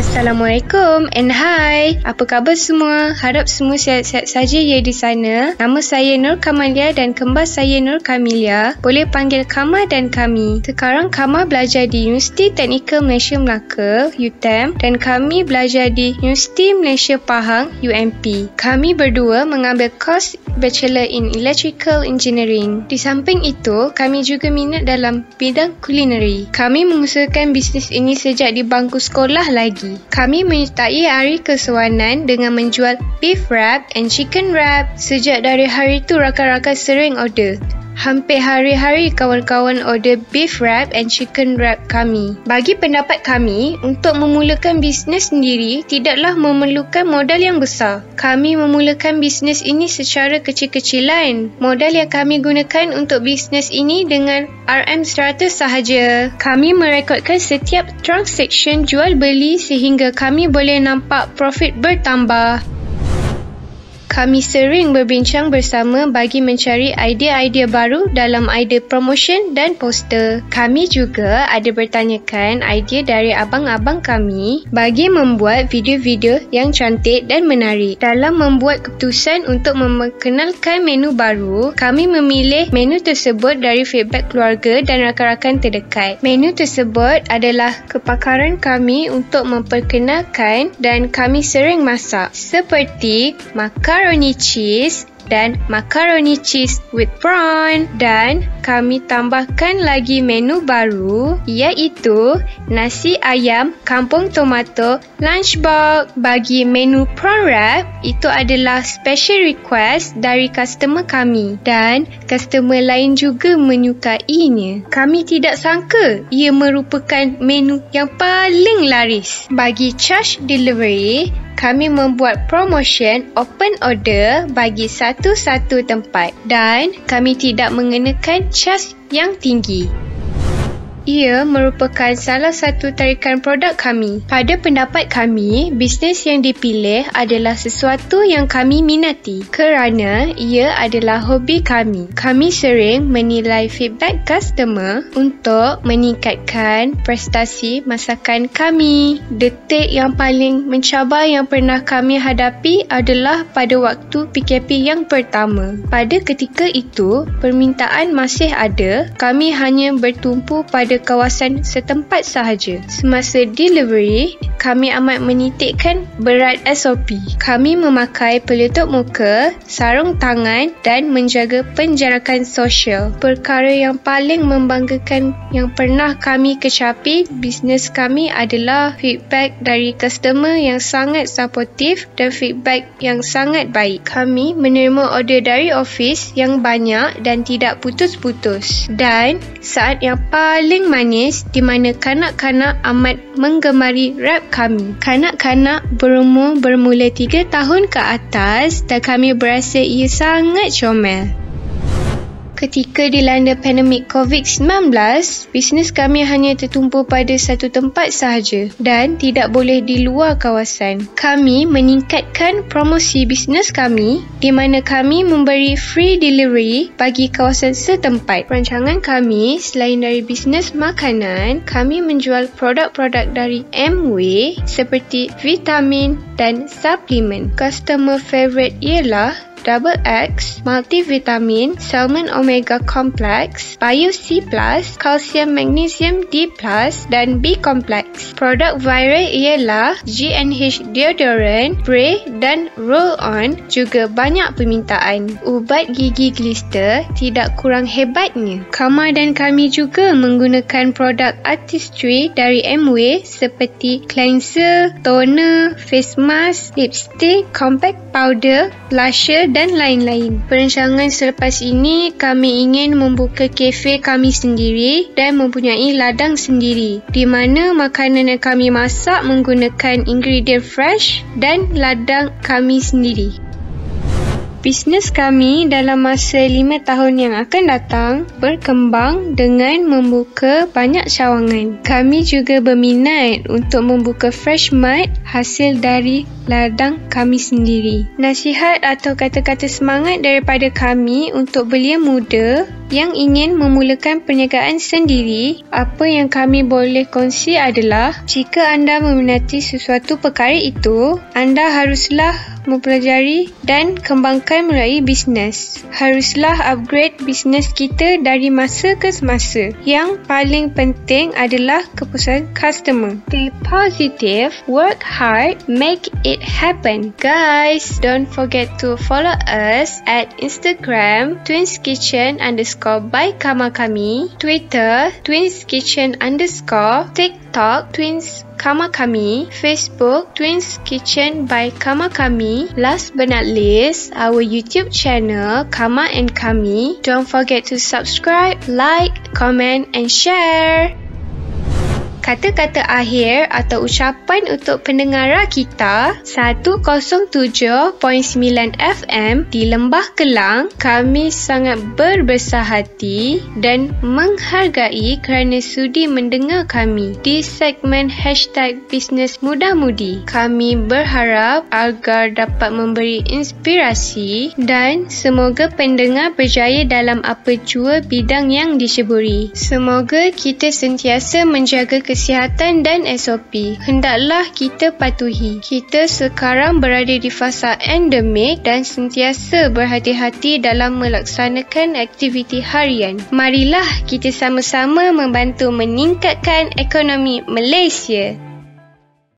Assalamualaikum and hi. Apa khabar semua? Harap semua sihat-sihat saja ya di sana. Nama saya Nur Kamalia dan kembar saya Nur Kamalia. Boleh panggil Kama dan Kami. Sekarang Kama belajar di Universiti Teknikal Malaysia Melaka, UTEM, dan Kami belajar di Universiti Malaysia Pahang, UMP. Kami berdua mengambil kos Bachelor in Electrical Engineering. Di samping itu, kami juga minat dalam bidang kulineri. Kami mengusahakan bisnes ini sejak di bangku sekolah lagi. Kami menyertai hari kesewanan dengan menjual beef wrap and chicken wrap. Sejak dari hari itu, rakan-rakan sering order. Hampir hari-hari kawan-kawan order beef wrap and chicken wrap kami. Bagi pendapat kami, untuk memulakan bisnes sendiri tidaklah memerlukan modal yang besar. Kami memulakan bisnes ini secara kecil-kecilan. Modal yang kami gunakan untuk bisnes ini dengan RM100 sahaja. Kami merekodkan setiap transaction jual beli sehingga kami boleh nampak profit bertambah. Kami sering berbincang bersama bagi mencari idea-idea baru dalam idea promotion dan poster. Kami juga ada bertanyakan idea dari abang-abang kami bagi membuat video-video yang cantik dan menarik. Dalam membuat keputusan untuk memperkenalkan menu baru, kami memilih menu tersebut dari feedback keluarga dan rakan-rakan terdekat. Menu tersebut adalah kepakaran kami untuk memperkenalkan dan kami sering masak, seperti macaroni cheese dan macaroni cheese with prawn, dan kami tambahkan lagi menu baru iaitu nasi ayam kampung tomato lunchbox. Bagi menu prawn wrap, itu adalah special request dari customer kami dan customer lain juga menyukainya. Kami tidak sangka ia merupakan menu yang paling laris. Bagi charge delivery, kami membuat promotion open order bagi satu-satu tempat dan kami tidak mengenakan charge yang tinggi. Ia merupakan salah satu tarikan produk kami. Pada pendapat kami, bisnes yang dipilih adalah sesuatu yang kami minati kerana ia adalah hobi kami. Kami sering menilai feedback customer untuk meningkatkan prestasi masakan kami. Detik yang paling mencabar yang pernah kami hadapi adalah pada waktu PKP yang pertama. Pada ketika itu, permintaan masih ada. Kami hanya bertumpu pada kawasan setempat sahaja. Semasa delivery, kami amat menitikkan berat SOP. Kami memakai pelitup muka, sarung tangan dan menjaga penjarakan sosial. Perkara yang paling membanggakan yang pernah kami kecapi bisnes kami adalah feedback dari customer yang sangat suportif dan feedback yang sangat baik. Kami menerima order dari ofis yang banyak dan tidak putus-putus. Dan saat yang paling manis di mana kanak-kanak amat menggemari wrap kami. Kanak-kanak berumur bermula 3 tahun ke atas dan kami berasa ia sangat comel. Ketika dilanda pandemik COVID-19, bisnes kami hanya tertumpu pada satu tempat sahaja dan tidak boleh di luar kawasan. Kami meningkatkan promosi bisnes kami di mana kami memberi free delivery bagi kawasan setempat. Rancangan kami, selain dari bisnes makanan, kami menjual produk-produk dari Amway seperti vitamin dan suplemen. Customer favorite ialah Double X, multivitamin, salmon omega complex, bio C+, kalsium magnesium D+, dan B complex. Produk viral ialah G&H deodorant, spray dan roll-on, juga banyak permintaan. Ubat gigi Glister tidak kurang hebatnya. Kama dan kami juga menggunakan produk artistry dari Amway seperti cleanser, toner, face mask, lipstick, compact powder, blusher dan lain-lain. Perancangan selepas ini, kami ingin membuka kafe kami sendiri dan mempunyai ladang sendiri di mana makanan yang kami masak menggunakan ingredient fresh dan ladang kami sendiri. Bisnes kami dalam masa 5 tahun yang akan datang berkembang dengan membuka banyak cawangan. Kami juga berminat untuk membuka fresh mart hasil dari ladang kami sendiri. Nasihat atau kata-kata semangat daripada kami untuk belia muda yang ingin memulakan perniagaan sendiri, apa yang kami boleh kongsi adalah jika anda meminati sesuatu perkara itu, anda haruslah mempelajari dan kembangkan melalui bisnes. Haruslah upgrade bisnes kita dari masa ke semasa. Yang paling penting adalah kepuasan customer. Stay positive, work hard, make it happen. Guys, don't forget to follow us at Instagram TwinsKitchen_by_kami, Twitter TwinsKitchen_, TikTok TwinsKamaKami, Facebook TwinsKitchen_by_kami. Last but not least, our YouTube channel Kama and Kami. Don't forget to subscribe, like, comment and share. Kata-kata akhir atau ucapan untuk pendengara kita 107.9 FM di Lembah Kelang, kami sangat berbesar hati dan menghargai kerana sudi mendengar kami di segmen #BisnesMudaMudi. Kami berharap agar dapat memberi inspirasi dan semoga pendengar berjaya dalam apa jua bidang yang diceburi. Semoga kita sentiasa menjaga kesihatan dan SOP. Hendaklah kita patuhi. Kita sekarang berada di fasa endemik dan sentiasa berhati-hati dalam melaksanakan aktiviti harian. Marilah kita sama-sama membantu meningkatkan ekonomi Malaysia.